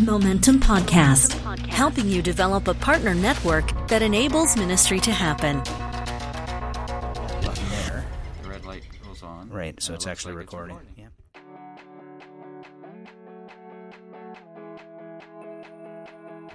Momentum Podcast, helping you develop a partner network that enables ministry to happen. There. The red light goes on. Right, so it's actually like recording. It's recording. Yeah.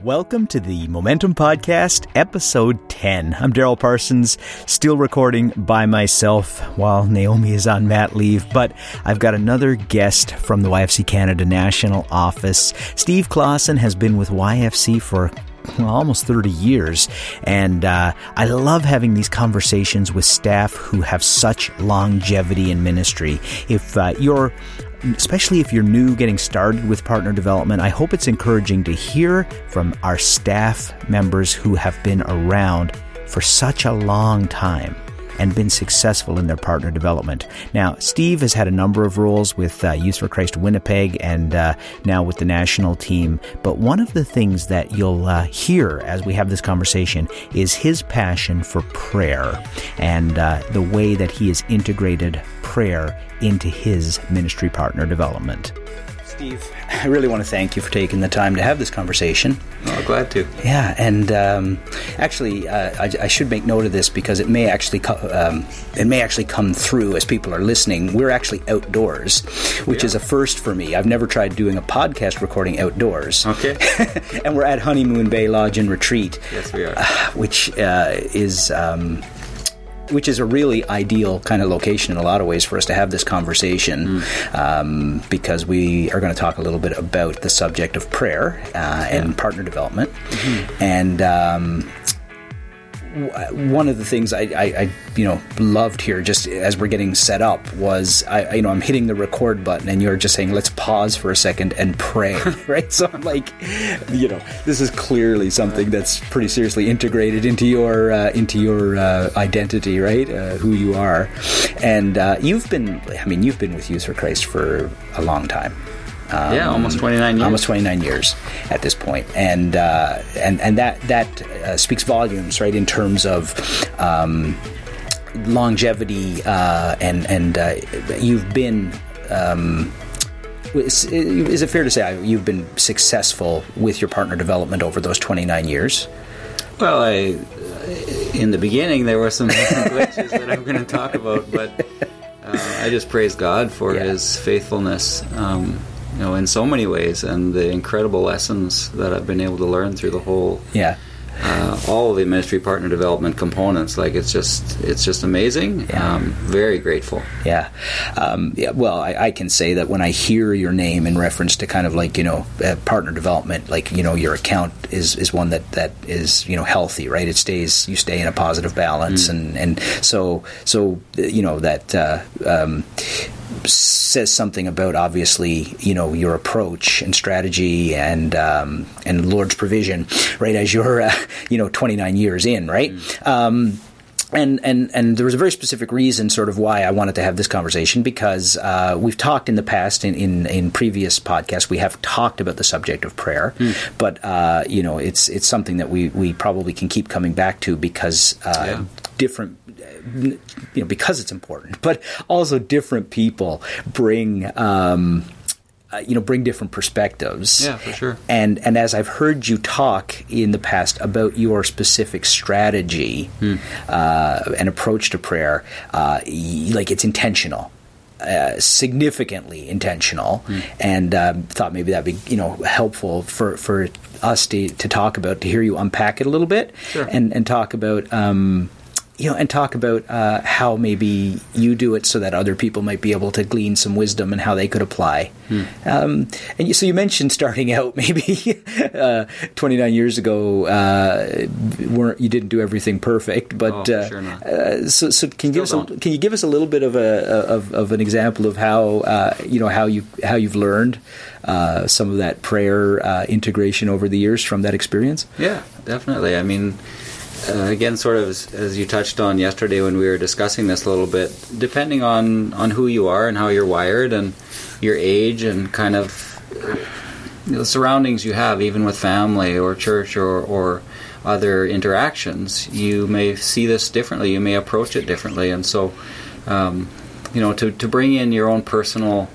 Welcome to the Momentum Podcast, Episode 10. I'm Daryl Parsons, still recording by myself while Naomi is on mat leave, but I've got another guest from the YFC Canada National Office. Steve Klaassen has been with YFC for almost 30 years, and I love having these conversations with staff who have such longevity in ministry. Especially if you're new, getting started with partner development, I hope it's encouraging to hear from our staff members who have been around for such a long time and been successful in their partner development. Now, Steve has had a number of roles with Youth for Christ Winnipeg and now with the national team. But one of the things that you'll hear as we have this conversation is his passion for prayer and the way that he has integrated prayer into his ministry partner development. Steve, I really want to thank you for taking the time to have this conversation. Oh, glad to. Yeah, and I should make note of this because it may actually come through as people are listening. We're actually outdoors, which is a first for me. I've never tried doing a podcast recording outdoors. Okay. And we're at Honeymoon Bay Lodge and Retreat. Yes, we are. Which is a really ideal kind of location in a lot of ways for us to have this conversation because we are going to talk a little bit about the subject of prayer and partner development. Mm-hmm. And one of the things I loved here just as we're getting set up was I'm hitting the record button and you're just saying, let's pause for a second and pray, right? So I'm like, this is clearly something that's pretty seriously integrated into your identity, right? Who you are. And you've been with Youth for Christ for a long time. Almost 29 years. Almost 29 years at this point. And that speaks volumes, right, in terms of longevity. And you've been, is it fair to say you've been successful with your partner development over those 29 years? Well, in the beginning, there were some glitches that I'm going to talk about, but I just praise God for His faithfulness. In so many ways, and the incredible lessons that I've been able to learn through the whole, all of the ministry partner development components. Like it's just amazing. Yeah. Very grateful. Yeah. Well, I can say that when I hear your name in reference to kind of like partner development, like your account is one that is healthy, right? It stays. You stay in a positive balance, and so that. Says something about obviously your approach and strategy and Lord's provision, right? As you're 29 years in, right? Mm. And there was a very specific reason sort of why I wanted to have this conversation because we've talked in the past in previous podcasts, we have talked about the subject of prayer, but it's something that we probably can keep coming back to because different. Because it's important, but also different people bring different perspectives. Yeah, for sure. And as I've heard you talk in the past about your specific strategy and approach to prayer, like it's intentional. Significantly intentional, and thought maybe that'd be helpful for us to talk about, to hear you unpack it a little bit. Sure. and talk about how maybe you do it so that other people might be able to glean some wisdom and how they could apply. So you mentioned starting out maybe 29 years ago, you didn't do everything perfect, but sure not. So can you give us a little bit of an example of how you've learned some of that prayer integration over the years from that experience? Yeah, definitely. I mean. Again, sort of as you touched on yesterday when we were discussing this a little bit, depending on who you are and how you're wired and your age and kind of the surroundings you have, even with family or church or other interactions, you may see this differently. You may approach it differently. And so, to bring in your own personal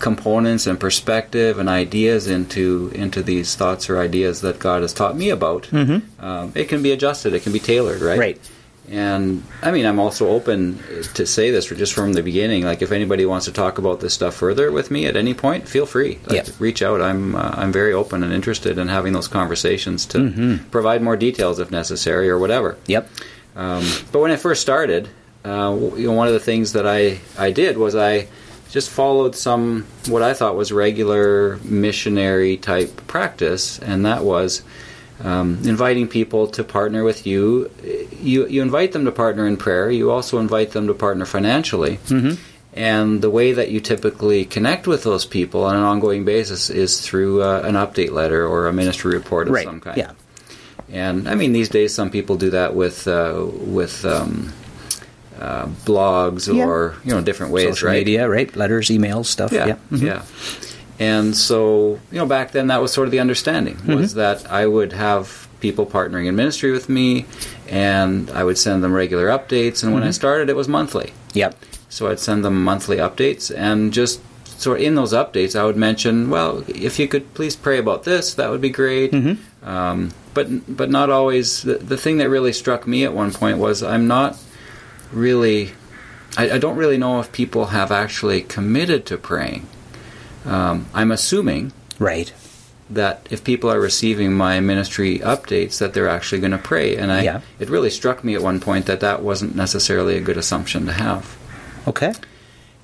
components and perspective and ideas into these thoughts or ideas that God has taught me about. Mm-hmm. It can be adjusted. It can be tailored, right? Right. And, I mean, I'm also open to say this just from the beginning. Like, if anybody wants to talk about this stuff further with me at any point, feel free. Like, yep. Reach out. I'm very open and interested in having those conversations to mm-hmm. provide more details if necessary or whatever. Yep. But when I first started, you know, one of the things that I did was I just followed some what I thought was regular missionary-type practice, and that was... inviting people to partner with you. You invite them to partner in prayer. You also invite them to partner financially. Mm-hmm. And the way that you typically connect with those people on an ongoing basis is through an update letter or a ministry report of right. some kind. Yeah. And, I mean, these days some people do that with blogs yeah. or, you know, different ways, social right? media, right? Letters, emails, stuff. Yeah, yeah. Mm-hmm. yeah. And so, you know, back then that was sort of the understanding, was mm-hmm. that I would have people partnering in ministry with me, and I would send them regular updates. And mm-hmm. when I started, it was monthly. Yep. So I'd send them monthly updates, and just sort of in those updates, I would mention, well, if you could please pray about this, that would be great. Mm-hmm. But not always. The thing that really struck me at one point was I'm not really, I don't really know if people have actually committed to praying. I'm assuming right. that if people are receiving my ministry updates that they're actually going to pray. And yeah. it really struck me at one point that wasn't necessarily a good assumption to have. Okay.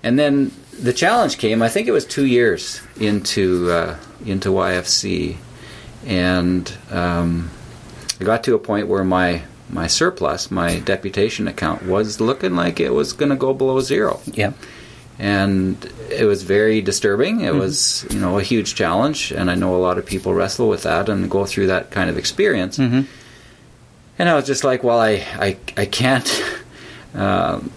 And then the challenge came, I think it was 2 years into YFC. And I got to a point where my surplus, my deputation account, was looking like it was going to go below zero. Yeah. And it was very disturbing. It mm-hmm. was, you know, a huge challenge, and I know a lot of people wrestle with that and go through that kind of experience. Mm-hmm. And I was just like, well, I can't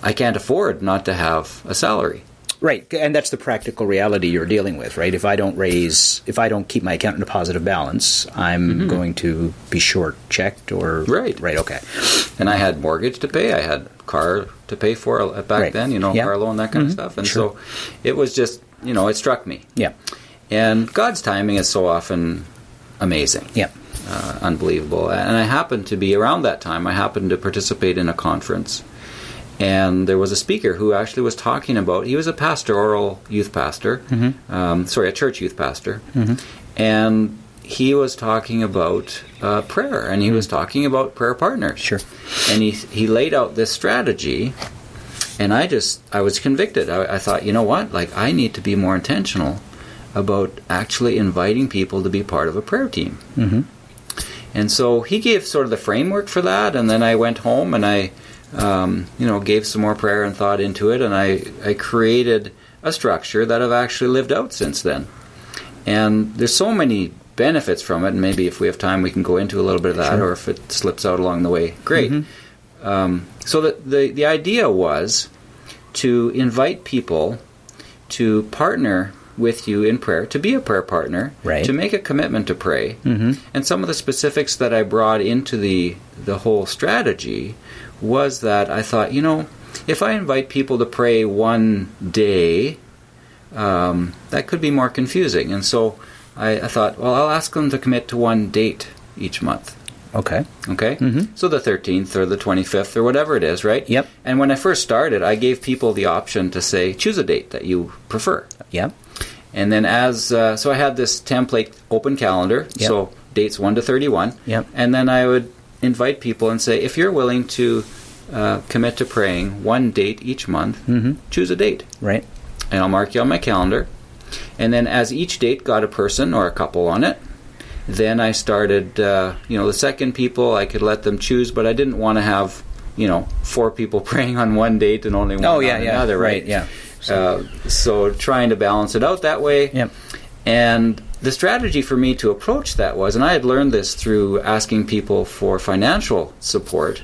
I can't afford not to have a salary. Right, and that's the practical reality you're dealing with, right? If I don't keep my account in a positive balance, I'm mm-hmm. going to be short-checked or... Right. Right, okay. And I had mortgage to pay, I had car to pay for back right. then, you know, yeah. car loan, that kind mm-hmm. of stuff. And sure. so it was just, you know, it struck me. Yeah. And God's timing is so often amazing. Yeah. Unbelievable. And I happened to be around that time. I happened to participate in a conference. And there was a speaker who actually was talking about, he was a pastoral youth pastor, mm-hmm. A church youth pastor, mm-hmm. and he was talking about prayer, and he mm-hmm. was talking about prayer partners. Sure. And he laid out this strategy, and I was convicted. I thought, you know what, like I need to be more intentional about actually inviting people to be part of a prayer team. Mm-hmm. And so he gave sort of the framework for that, and then I went home and I... gave some more prayer and thought into it, and I created a structure that I've actually lived out since then. And there's so many benefits from it, and maybe if we have time we can go into a little bit of that, sure. or if it slips out along the way, great. Mm-hmm. So the idea was to invite people to partner with you in prayer, to be a prayer partner, right. to make a commitment to pray. Mm-hmm. And some of the specifics that I brought into the whole strategy was that I thought, you know, if I invite people to pray one day, that could be more confusing. And so I thought, well, I'll ask them to commit to one date each month. Okay. Okay? Mm-hmm. So the 13th or the 25th or whatever it is, right? Yep. And when I first started, I gave people the option to say, choose a date that you prefer. Yep. And then so I had this template open calendar, yep. so dates 1 to 31. Yep. And then I would invite people and say, if you're willing to commit to praying one date each month, mm-hmm. choose a date. Right. And I'll mark you on my calendar. And then as each date got a person or a couple on it, then I started, the second people, I could let them choose, but I didn't want to have, you know, 4 people praying on one date and only one another, right? Yeah. So trying to balance it out that way. Yeah. And the strategy for me to approach that was, and I had learned this through asking people for financial support,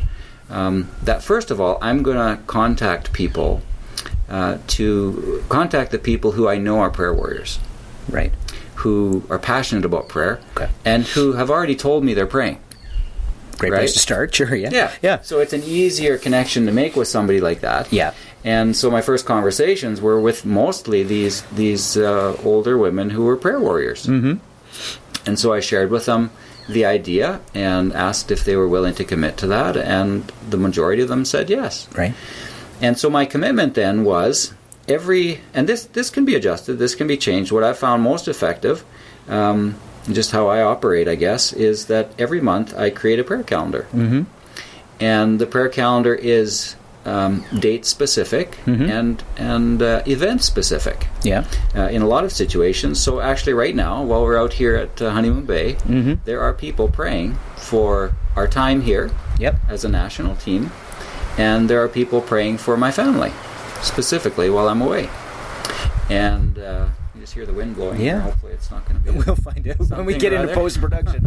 that first of all, I'm going to contact people to contact the people who I know are prayer warriors. Right. Who are passionate about prayer, okay. and who have already told me they're praying. Great right? place to start, sure, yeah. Yeah. So it's an easier connection to make with somebody like that. Yeah. And so my first conversations were with mostly these older women who were prayer warriors. Mm-hmm. And so I shared with them the idea and asked if they were willing to commit to that, and the majority of them said yes. Right. And so my commitment then was this can be adjusted, this can be changed. What I found most effective, just how I operate, I guess, is that every month I create a prayer calendar. Mm-hmm. And the prayer calendar is date-specific mm-hmm. and event-specific in a lot of situations. So actually right now, while we're out here at Honeymoon Bay, mm-hmm. there are people praying for our time here yep. as a national team. And there are people praying for my family, specifically while I'm away. And you just hear the wind blowing. Yeah. Hopefully it's not going to be... We'll find out when we get into post-production.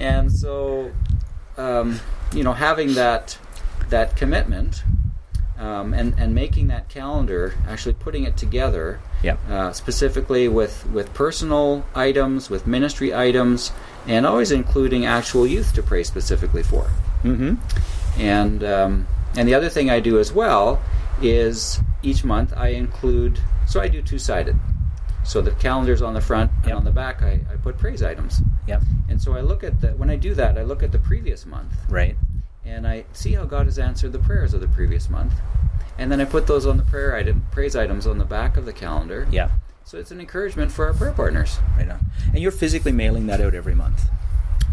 And so, having that commitment and making that calendar, actually putting it together, yep. Specifically with personal items, with ministry items, and always including actual youth to pray specifically for. Mm-hmm. And the other thing I do as well is each month I include... So I do two-sided. So the calendar's on the front, and yep. on the back I put praise items. Yep. And so I look at that. When I do that, I look at the previous month. Right. And I see how God has answered the prayers of the previous month. And then I put those on the praise items on the back of the calendar. Yeah. So it's an encouragement for our prayer partners. Right on. And you're physically mailing that out every month.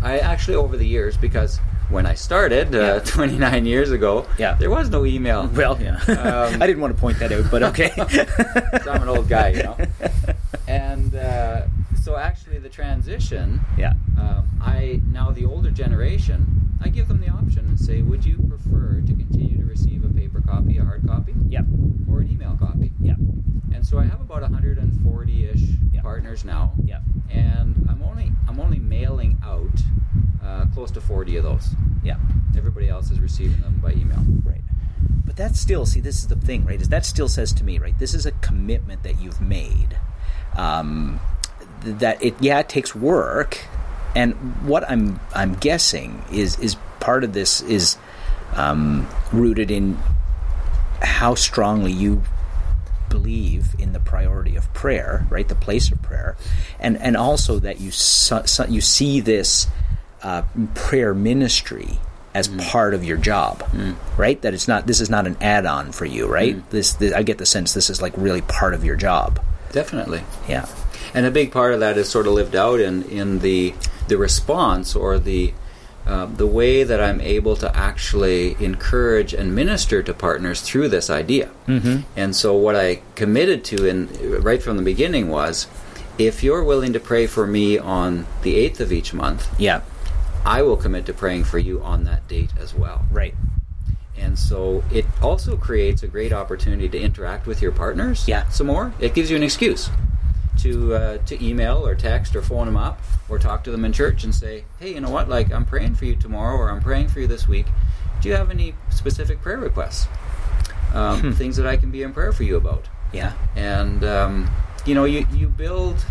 I actually, over the years, because when I started 29 years ago, there was no email. Well, I didn't want to point that out, but okay. I'm an old guy, you know. And so actually the transition, now the older generation, I give them the option and say, would you prefer to continue to receive a paper copy, a hard copy, yep. or an email copy? Yep. And so I have about 140-ish yep. partners now, yep. and I'm only mailing out close to 40 of those. Yeah. Everybody else is receiving them by email. Right. But that still, see, this is the thing, right, is that still says to me, right, this is a commitment that you've made. That it takes work, and what I'm guessing is part of this is rooted in how strongly you believe in the priority of prayer, right? The place of prayer, and also that you see this prayer ministry as part of your job, right? That it's not, this is not an add-on for you, right? This I get the sense this is like really part of your job. Definitely, yeah. And a big part of that is sort of lived out in the response or the way that I'm able to actually encourage and minister to partners through this idea. Mm-hmm. And so what I committed to right from the beginning was, if you're willing to pray for me on the 8th of each month, yeah. I will commit to praying for you on that date as well. Right. And so it also creates a great opportunity to interact with your partners some more. It gives you an excuse to email or text or phone them up or talk to them in church and say, hey, you know what, like, I'm praying for you tomorrow, or I'm praying for you this week. Do you have any specific prayer requests? Things that I can be in prayer for you about? Yeah. And, you build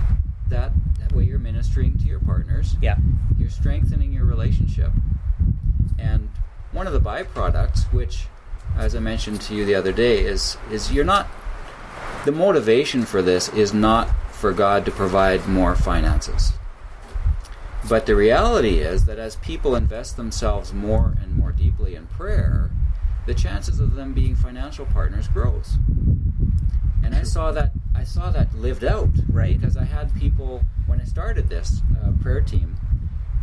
that way you're ministering to your partners. Yeah. You're strengthening your relationship. And one of the byproducts, which, as I mentioned to you the other day, is you're not... The motivation for this is not for God to provide more finances. But the reality is that as people invest themselves more and more deeply in prayer, the chances of them being financial partners grows. And I saw that lived out, right? Because I had people, when I started this prayer team,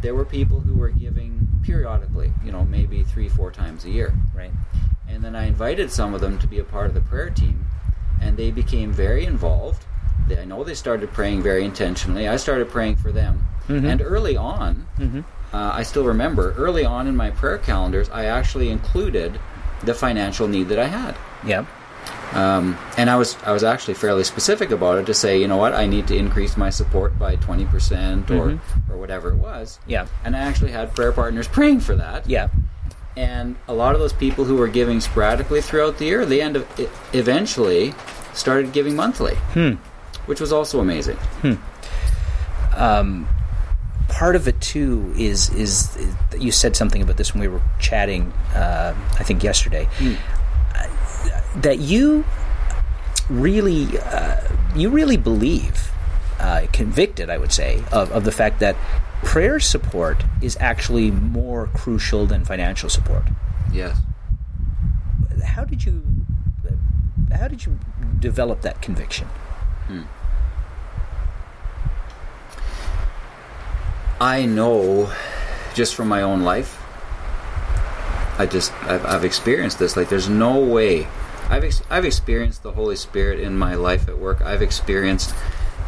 there were people who were giving periodically, maybe 3-4 times a year, right? And then I invited some of them to be a part of the prayer team, and they became very involved. I know they started praying very intentionally. I started praying for them. Mm-hmm. And early on, I still remember, early on in my prayer calendars, I actually included the financial need that I had. Yeah. And I was actually fairly specific about it to say, you know what, I need to increase my support by 20% or whatever it was. Yeah. And I actually had prayer partners praying for that. Yeah. And a lot of those people who were giving sporadically throughout the year, eventually started giving monthly, which was also amazing. Part of it too is you said something about this when we were chatting, I think yesterday, that you really believe, convicted, I would say, of the fact that prayer support is actually more crucial than financial support. Yes. How did you develop that conviction? I know, just from my own life, I've experienced this. Like, there's no way. I've experienced the Holy Spirit in my life at work. I've experienced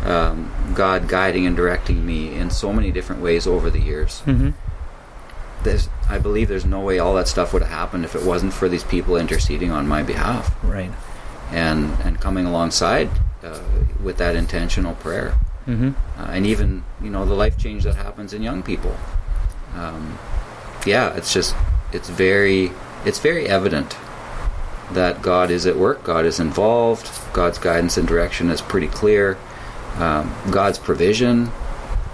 God guiding and directing me in so many different ways over the years. Mm-hmm. I believe there's no way all that stuff would have happened if it wasn't for these people interceding on my behalf. Right. And coming alongside with that intentional prayer. Mm-hmm. And even, the life change that happens in young people. It's very evident that God is at work, God is involved, God's guidance and direction is pretty clear. God's provision,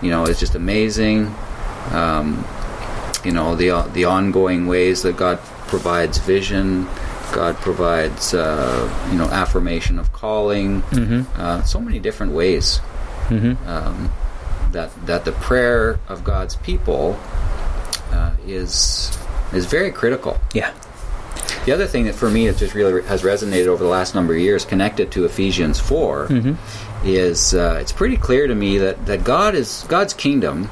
is just amazing. The ongoing ways that God provides vision, God provides affirmation of calling, mm-hmm. So many different ways, mm-hmm. that the prayer of God's people is very critical. Yeah. The other thing that for me has resonated over the last number of years, connected to Ephesians 4, mm-hmm. is it's pretty clear to me that God's kingdom.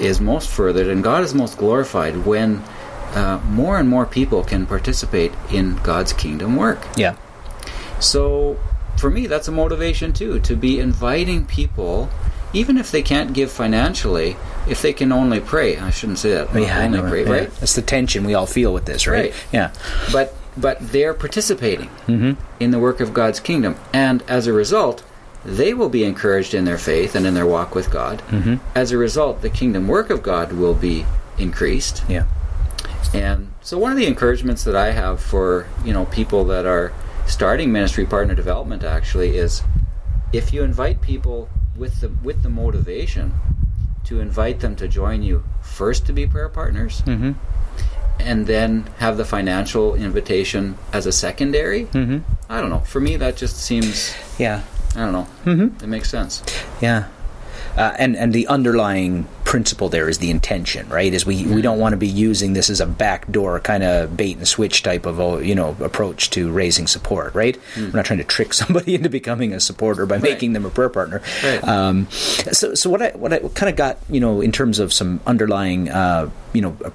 Is most furthered, and God is most glorified when more and more people can participate in God's kingdom work. Yeah. So, for me, that's a motivation too, to be inviting people, even if they can't give financially, if they can only pray. I shouldn't say that. Pray, yeah. Right? That's the tension we all feel with this, right? Yeah. But they're participating mm-hmm. in the work of God's kingdom, and as a result, they will be encouraged in their faith and in their walk with God. Mm-hmm. As a result, the kingdom work of God will be increased. Yeah. And so one of the encouragements that I have for, people that are starting ministry partner development actually is, if you invite people with the motivation to invite them to join you first to be prayer partners, mm-hmm. and then have the financial invitation as a secondary, mm-hmm. I don't know. For me, that just seems... Yeah. I don't know. Mm-hmm. It makes sense. Yeah. And the underlying principle there is the intention, right? Is we don't want to be using this as a backdoor kind of bait and switch type of approach to raising support, right? Mm. We're not trying to trick somebody into becoming a supporter by making them a prayer partner. Right. So what I kind of got in terms of some underlying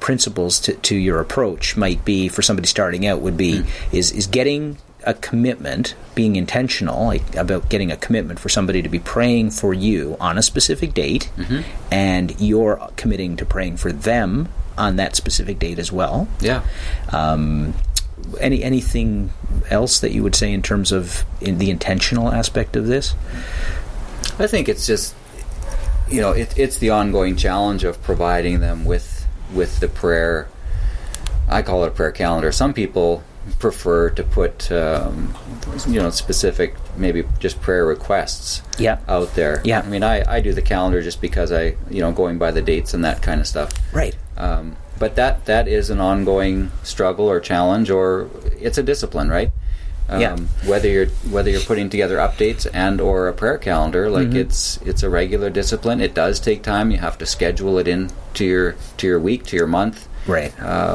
principles to your approach might be for somebody starting out would be is getting a commitment, being intentional about getting a commitment for somebody to be praying for you on a specific date, mm-hmm. and you're committing to praying for them on that specific date as well. Yeah. Anything else that you would say in terms of the intentional aspect of this? I think it's just, it's the ongoing challenge of providing them with the prayer. I call it a prayer calendar. Some people prefer to put specific, maybe just prayer requests out there. Yeah. I mean, I do the calendar just because I going by the dates and that kind of stuff. Right. But that is an ongoing struggle or challenge, or it's a discipline, right? Whether you're putting together updates and or a prayer calendar, like mm-hmm. it's a regular discipline. It does take time. You have to schedule it in to your week, to your month. Right.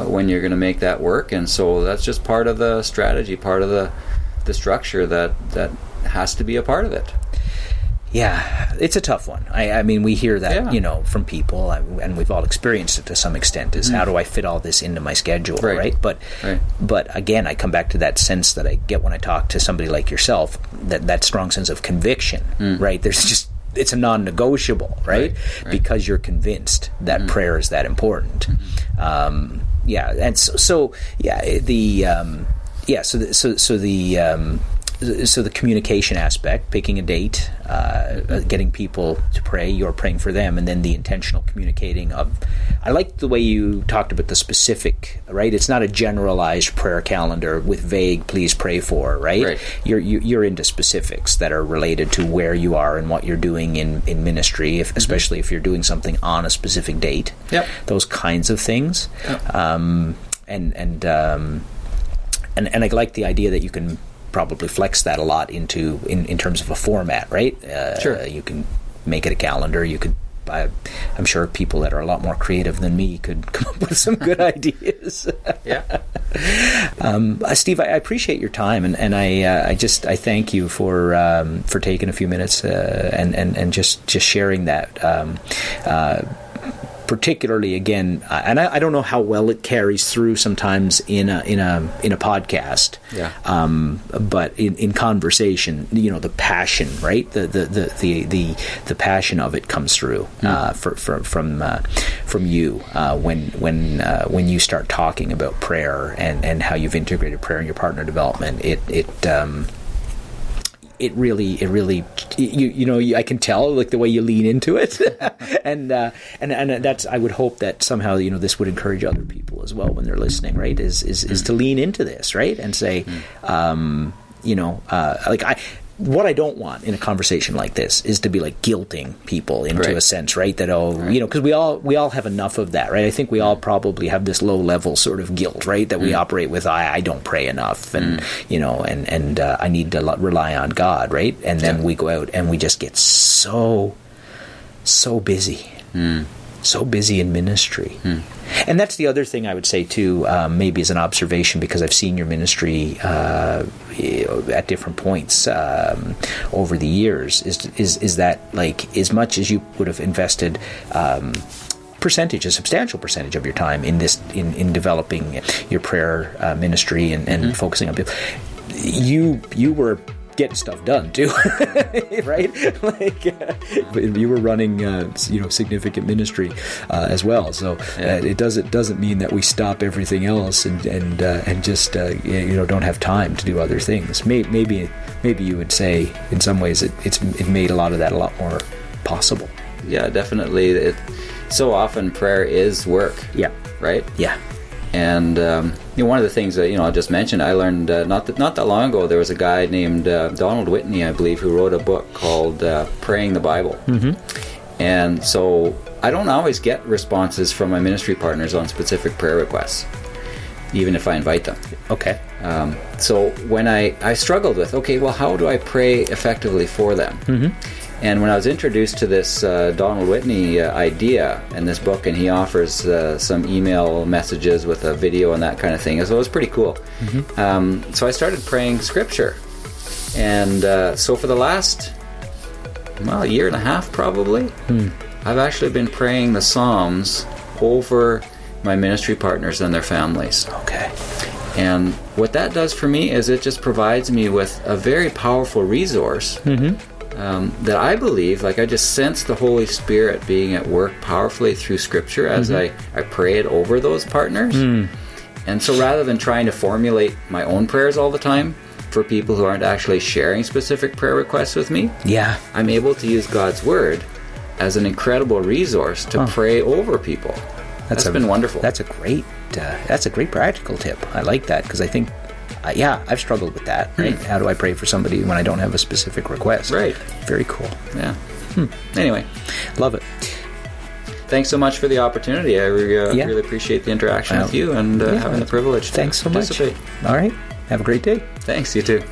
When you're going to make that work. And so that's just part of the strategy, part of the structure that has to be a part of it. Yeah, it's a tough one. I mean, we hear that, from people, and we've all experienced it to some extent, is how do I fit all this into my schedule, right? But again, I come back to that sense that I get when I talk to somebody like yourself, that strong sense of conviction, right? There's just... it's a non-negotiable, right? Because you're convinced that prayer is that important. Mm-hmm. So the communication aspect, picking a date, getting people to pray, you're praying for them, and then the intentional communicating of... I like the way you talked about the specific, right? It's not a generalized prayer calendar with vague, please pray for, right? You're into specifics that are related to where you are and what you're doing in ministry, especially if you're doing something on a specific date. Yep. Those kinds of things. Yep. And I like the idea that you can probably flex that a lot into in terms of a format, right? Sure. You can make it a calendar. You could. I'm sure people that are a lot more creative than me could come up with some good ideas. Yeah. Steve, I appreciate your time, and I thank you for taking a few minutes and just sharing that. Particularly, again, and I don't know how well it carries through sometimes in a podcast, yeah. But in conversation, you know, the passion, right? The passion of it comes through from you when you start talking about prayer and how you've integrated prayer in your partner development. It really, you know, I can tell, like, the way you lean into it, and that's. I would hope that somehow, you know, this would encourage other people as well when they're listening, right? Is to lean into this, right, and say, what I don't want in a conversation like this is to be like guilting people into a sense, right? That, you know, because we all have enough of that, right? I think we all probably have this low level sort of guilt, right? That we operate with, I don't pray enough, and you know, and I need to rely on God, right? And then we go out and we just get so busy. So busy in ministry. And that's the other thing I would say too, maybe as an observation, because I've seen your ministry at different points over the years, is that, like, as much as you would have invested a substantial percentage of your time in this, in developing your prayer ministry and focusing on people, you were getting stuff done too, right? Like, you were running, significant ministry as well. So it doesn't mean that we stop everything else and just don't have time to do other things. Maybe you would say in some ways it made a lot of that a lot more possible. Yeah, definitely. So often prayer is work. Yeah. Right. Yeah. And one of the things that I just mentioned, I learned not that long ago, there was a guy named Donald Whitney, I believe, who wrote a book called Praying the Bible. And so I don't always get responses from my ministry partners on specific prayer requests, even if I invite them. Okay. So when I struggled with, how do I pray effectively for them? And when I was introduced to this Donald Whitney idea and this book, and he offers some email messages with a video and that kind of thing, so it was pretty cool. So I started praying scripture. And so for the last, year and a half probably, I've actually been praying the Psalms over my ministry partners and their families. Okay. And what that does for me is it just provides me with a very powerful resource. That I believe, I just sense the Holy Spirit being at work powerfully through Scripture as I pray it over those partners. And so rather than trying to formulate my own prayers all the time for people who aren't actually sharing specific prayer requests with me, I'm able to use God's Word as an incredible resource to pray over people. That's been wonderful. That's a great practical tip. I like that, because I think, I've struggled with that, right? How do I pray for somebody when I don't have a specific request? Right. Very cool. Yeah. Anyway. Love it. Thanks so much for the opportunity. I really appreciate the interaction with you and having the privilege to participate. Much. All right. Have a great day. Thanks. You too.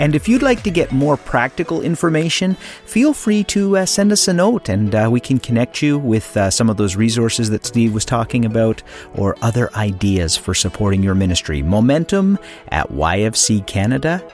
And if you'd like to get more practical information, feel free to send us a note, and we can connect you with some of those resources that Steve was talking about, or other ideas for supporting your ministry. Momentum at yfccanada.org.